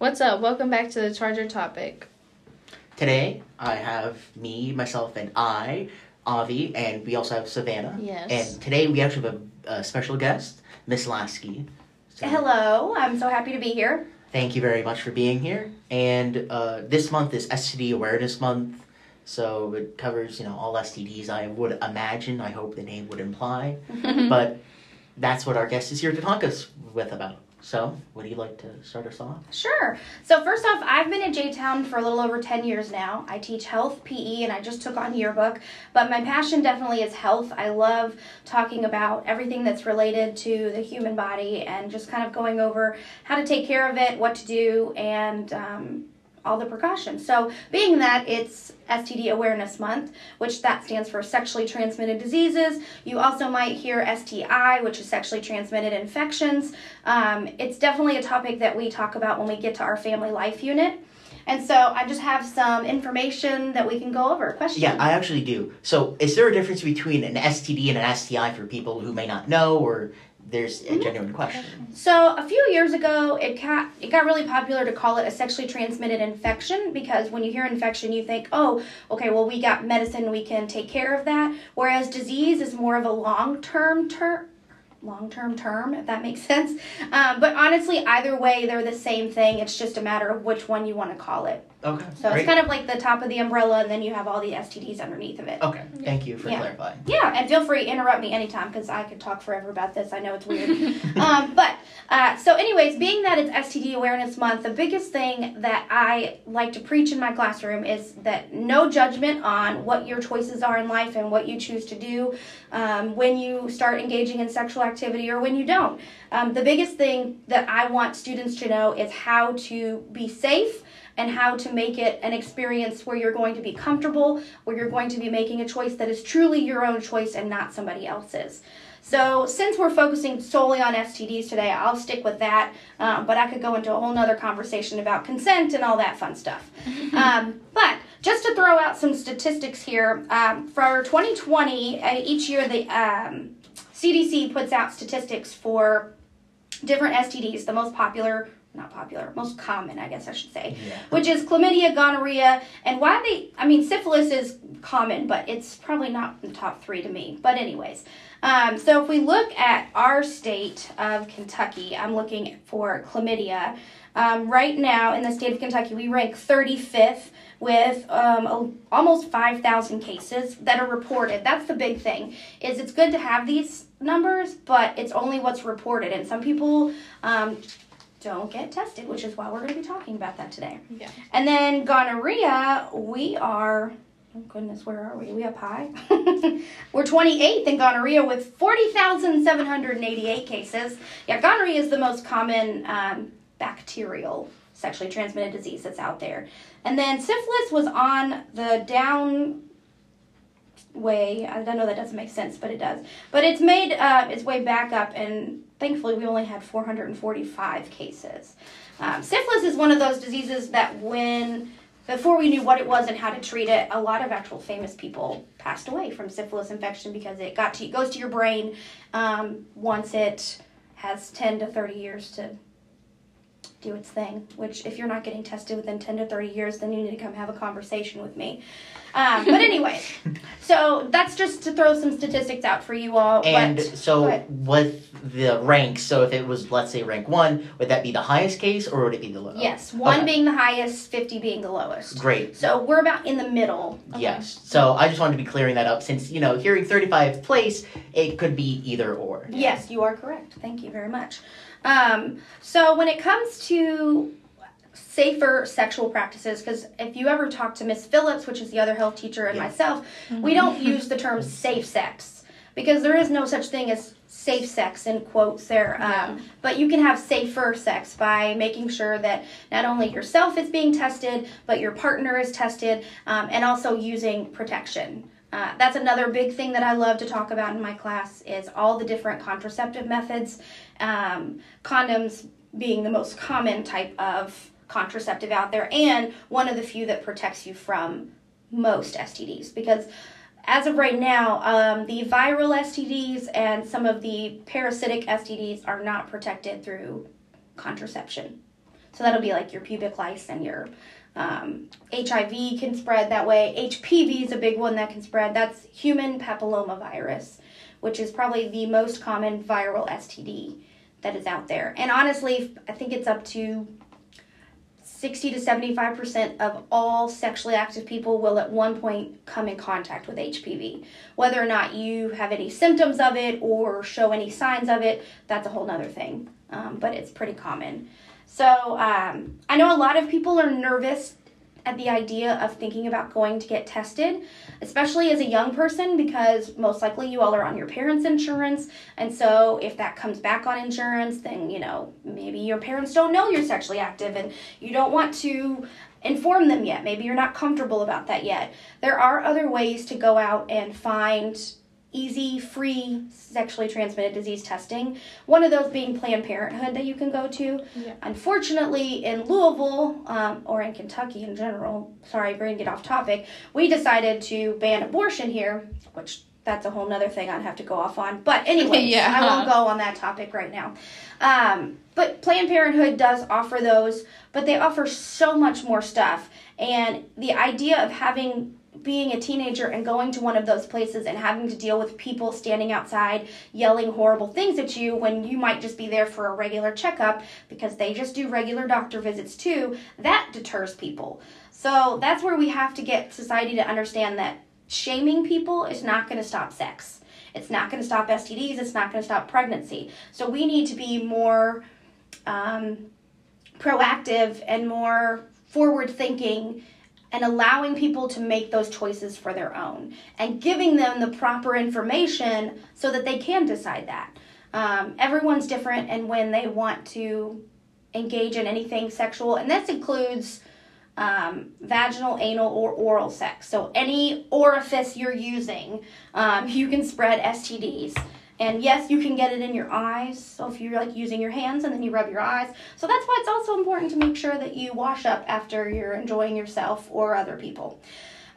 What's up? Welcome back to the Charger Topic. Today, I have me, myself, and I, Avi, and we also have Savannah. Yes. And today, we actually have a special guest, Ms. Lasky. So, hello. I'm so happy to be here. Thank you very much for being here. And this month is STD Awareness Month, so it covers, all STDs, I would imagine. I hope the name would imply. But that's what our guest is here to talk us with about. So, would you like to start us off? Sure. So, first off, I've been at J-Town for a little over 10 years now. I teach health, PE, and I just took on yearbook. But my passion definitely is health. I love talking about everything that's related to the human body and just kind of going over how to take care of it, what to do, and all the precautions. So, being that it's STD Awareness Month, which that stands for sexually transmitted diseases. You also might hear STI, which is sexually transmitted infections. It's definitely a topic that we talk about when we get to our family life unit. And so I just have some information that we can go over. Questions? Yeah, I actually do. So is there a difference between an STD and an STI for people who may not know, or there's a genuine question? So a few years ago, it got really popular to call it a sexually transmitted infection, because when you hear infection, you think, oh, okay, well, we got medicine, we can take care of that. Whereas disease is more of a long-term term, if that makes sense. But honestly, either way, they're the same thing. It's just a matter of which one you want to call it. Okay. So great. It's kind of like the top of the umbrella, and then you have all the STDs underneath of it. Okay. Thank you for clarifying. Yeah, and feel free to interrupt me anytime, because I could talk forever about this. I know it's weird. So anyways, being that it's STD Awareness Month, the biggest thing that I like to preach in my classroom is that no judgment on what your choices are in life and what you choose to do when you start engaging in sexual activity or when you don't. The biggest thing that I want students to know is how to be safe and how to make it an experience where you're going to be comfortable, where you're going to be making a choice that is truly your own choice and not somebody else's. So since we're focusing solely on STDs today, I'll stick with that, but I could go into a whole nother conversation about consent and all that fun stuff. But just to throw out some statistics here, for 2020, each year the CDC puts out statistics for different STDs, the most popular, most common, I guess I should say, which is chlamydia, gonorrhea, and syphilis is common, but it's probably not in the top three to me. But anyways, so if we look at our state of Kentucky, I'm looking for chlamydia. Right now in the state of Kentucky, we rank 35th with almost 5,000 cases that are reported. That's the big thing, is it's good to have these numbers, but it's only what's reported. And some people don't get tested, which is why we're going to be talking about that today. Yeah. And then gonorrhea, we are, oh goodness, where are we? We up high? We're 28th in gonorrhea with 40,788 cases. Yeah, gonorrhea is the most common bacterial sexually transmitted disease that's out there. And then syphilis was on the down way. I don't know, that doesn't make sense, but it does. But it's made its way back up, and thankfully we only had 445 cases. Syphilis is one of those diseases that before we knew what it was and how to treat it, a lot of actual famous people passed away from syphilis infection, because it goes to your brain once it has 10 to 30 years to do its thing, which if you're not getting tested within 10 to 30 years, then you need to come have a conversation with me. But anyway, so that's just to throw some statistics out for you all. And so with the ranks, so if it was, let's say, rank 1, would that be the highest case, or would it be the lowest? Yes, 1 being the highest, 50 being the lowest. Great. So we're about in the middle. Okay. Yes, so I just wanted to be clearing that up, since, hearing 35th place, it could be either or. Yes, you are correct. Thank you very much. So when it comes to safer sexual practices, because if you ever talk to Ms. Phillips, which is the other health teacher, and myself, we don't use the term safe sex, because there is no such thing as safe sex in quotes there. But you can have safer sex by making sure that not only yourself is being tested, but your partner is tested, and also using protection. That's another big thing that I love to talk about in my class, is all the different contraceptive methods, condoms being the most common type of contraceptive out there, and one of the few that protects you from most STDs, because as of right now, the viral STDs and some of the parasitic STDs are not protected through contraception. So that'll be like your pubic lice and your HIV can spread that way. HPV is a big one that can spread. That's human papillomavirus, which is probably the most common viral STD that is out there. And honestly, I think it's up to 60 to 75% of all sexually active people will at one point come in contact with HPV. Whether or not you have any symptoms of it or show any signs of it, that's a whole nother thing, but it's pretty common. So I know a lot of people are nervous at the idea of thinking about going to get tested, especially as a young person, because most likely you all are on your parents' insurance, and so if that comes back on insurance, then, you know, maybe your parents don't know you're sexually active and you don't want to inform them yet. Maybe you're not comfortable about that yet. There are other ways to go out and find easy, free, sexually transmitted disease testing. One of those being Planned Parenthood that you can go to. Yeah. Unfortunately, in Louisville, or in Kentucky in general, sorry, we're going to get off topic, we decided to ban abortion here, which that's a whole nother thing I'd have to go off on. But anyway, yeah. I won't go on that topic right now. But Planned Parenthood does offer those, but they offer so much more stuff. And the idea of being a teenager and going to one of those places and having to deal with people standing outside yelling horrible things at you when you might just be there for a regular checkup, because they just do regular doctor visits too, that deters people. So that's where we have to get society to understand that shaming people is not going to stop sex. It's not going to stop STDs. It's not going to stop pregnancy. So we need to be more proactive and more forward-thinking and allowing people to make those choices for their own and giving them the proper information so that they can decide that. Everyone's different, and when they want to engage in anything sexual, and this includes vaginal, anal, or oral sex. So any orifice you're using, you can spread STDs. And yes, you can get it in your eyes, so if you're like using your hands and then you rub your eyes. So that's why it's also important to make sure that you wash up after you're enjoying yourself or other people.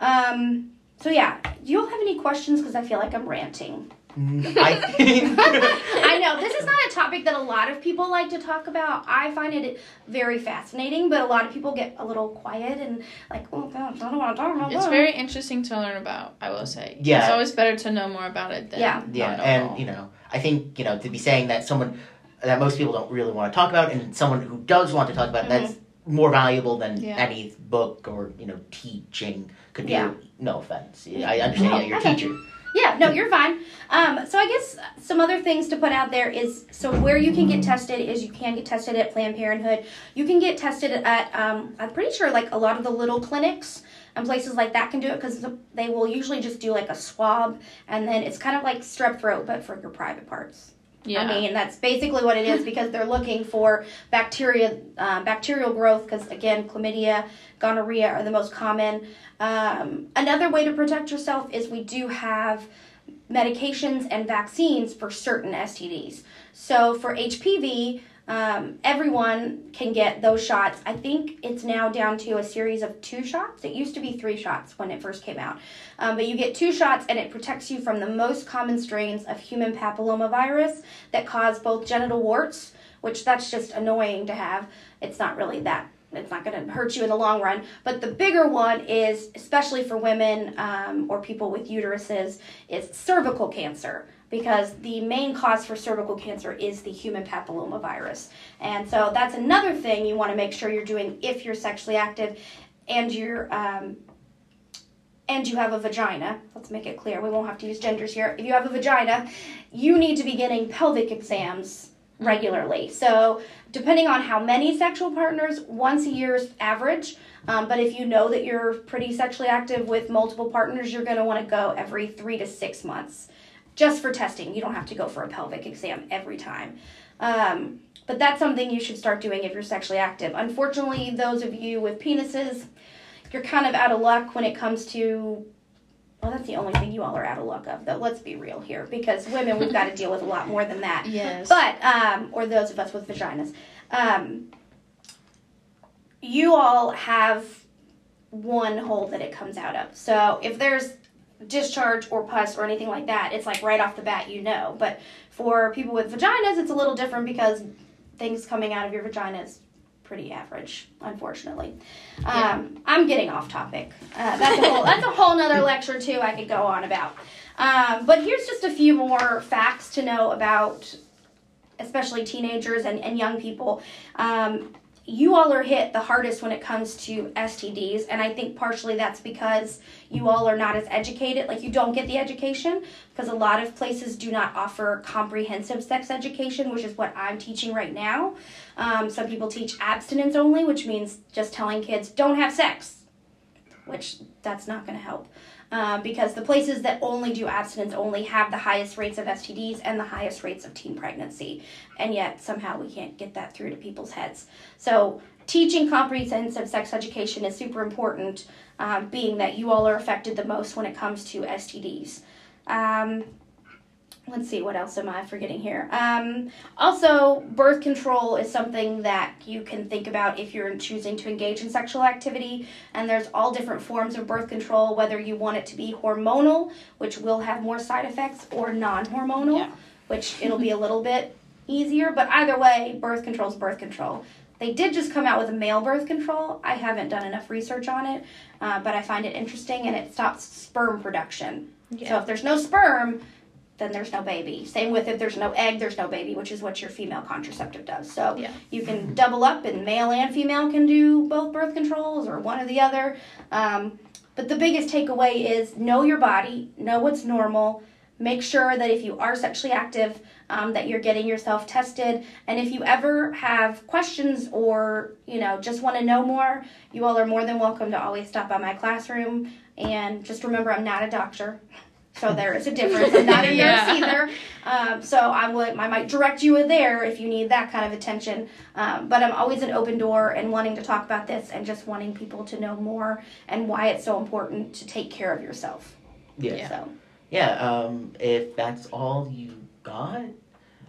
So yeah, do you all have any questions? Because I feel like I'm ranting. I know, this is not a topic that a lot of people like to talk about. I find it very fascinating, but a lot of people get a little quiet and like, oh, God, I don't want to talk about it. It's very interesting to learn about, I will say. Yeah. It's always better to know more about it than not know. And, you know, I think, you know, to be saying that someone that most people don't really want to talk about and someone who does want to talk about it, that's more valuable than any book or, you know, teaching could be. No offense. I understand you're a teacher. Yeah, no, you're fine. So I guess some other things to put out there is, so where you can get tested is you can get tested at Planned Parenthood. You can get tested at, I'm pretty sure, like, a lot of the little clinics and places like that can do it, because they will usually just do, like, a swab, and then it's kind of like strep throat, but for your private parts. Yeah. I mean, that's basically what it is, because they're looking for bacterial growth, because, again, chlamydia, gonorrhea are the most common. Another way to protect yourself is we do have medications and vaccines for certain STDs. So for HPV, everyone can get those shots. I think it's now down to a series of 2 shots. It used to be 3 shots when it first came out. But you get 2 shots, and it protects you from the most common strains of human papillomavirus that cause both genital warts, which that's just annoying to have. It's not really that. It's not going to hurt you in the long run. But the bigger one is, especially for women or people with uteruses, is cervical cancer, because the main cause for cervical cancer is the human papillomavirus. And so that's another thing you want to make sure you're doing if you're sexually active and you're and you have a vagina. Let's make it clear. We won't have to use genders here. If you have a vagina, you need to be getting pelvic exams regularly. So depending on how many sexual partners, once a year is average. But if you know that you're pretty sexually active with multiple partners, you're going to want to go every 3 to 6 months. Just for testing. You don't have to go for a pelvic exam every time. But that's something you should start doing if you're sexually active. Unfortunately, those of you with penises, you're kind of out of luck when it comes to... Well, that's the only thing you all are out of luck of, though. Let's be real here, because women, we've got to deal with a lot more than that. Yes. But, or those of us with vaginas. You all have one hole that it comes out of. So if there's discharge or pus or anything like that, it's like right off the bat, you know. But for people with vaginas, it's a little different, because things coming out of your vagina is pretty average, unfortunately. I'm getting off topic. That's a whole nother lecture too I could go on about. But here's just a few more facts to know about, especially teenagers and young people. You all are hit the hardest when it comes to STDs, and I think partially that's because you all are not as educated. Like, you don't get the education because a lot of places do not offer comprehensive sex education, which is what I'm teaching right now. Some people teach abstinence only, which means just telling kids, don't have sex, which that's not going to help. Because the places that only do abstinence only have the highest rates of STDs and the highest rates of teen pregnancy. And yet somehow we can't get that through to people's heads. So teaching comprehensive sex education is super important, being that you all are affected the most when it comes to STDs. Let's see, what else am I forgetting here? Also, birth control is something that you can think about if you're choosing to engage in sexual activity. And there's all different forms of birth control, whether you want it to be hormonal, which will have more side effects, or non-hormonal, which it'll be a little bit easier. But either way, birth control is birth control. They did just come out with a male birth control. I haven't done enough research on it, but I find it interesting, and it stops sperm production. Yeah. So if there's no sperm, then there's no baby. Same with if there's no egg, there's no baby, which is what your female contraceptive does. So you can double up, and male and female can do both birth controls or one or the other. But the biggest takeaway is know your body, know what's normal, make sure that if you are sexually active, that you're getting yourself tested. And if you ever have questions or, you know, just want to know more, you all are more than welcome to always stop by my classroom. And just remember, I'm not a doctor. So there is a difference. I'm not a nurse either. So I might direct you there if you need that kind of attention. But I'm always an open door and wanting to talk about this and just wanting people to know more and why it's so important to take care of yourself. Yeah. So. Yeah, if that's all you got,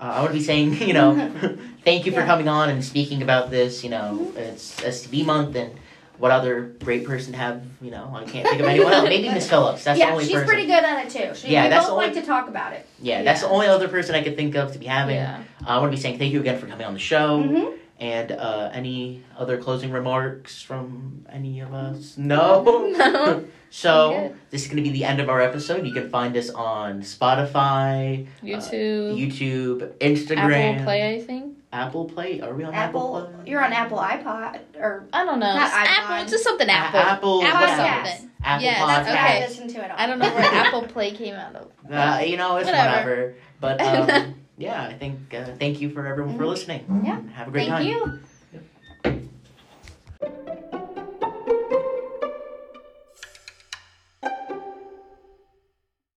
I would be saying, you know, thank you for coming on and speaking about this. You know, it's STD month, and what other great person have, you know, I can't think of anyone else. Maybe Ms. Phillips. That's the only person. Yeah, she's pretty good at it, too. We both like to talk about it. Yeah, that's the only other person I could think of to be having. Yeah. I want to be saying thank you again for coming on the show. Mm-hmm. And any other closing remarks from any of us? No. So this is going to be the end of our episode. You can find us on Spotify, YouTube, Instagram. Apple Play, I think. Apple Play? Are we on Apple Play? You're on Apple iPod, or I don't know. Not iPod. Apple, it's just something Apple. Apple Podcast. Apple Podcast. Okay. I listen to it all. I don't know where Apple Play came out of. You know, it's whatever. But I think thank you for everyone for listening. Yeah. Have a great time. Thank you.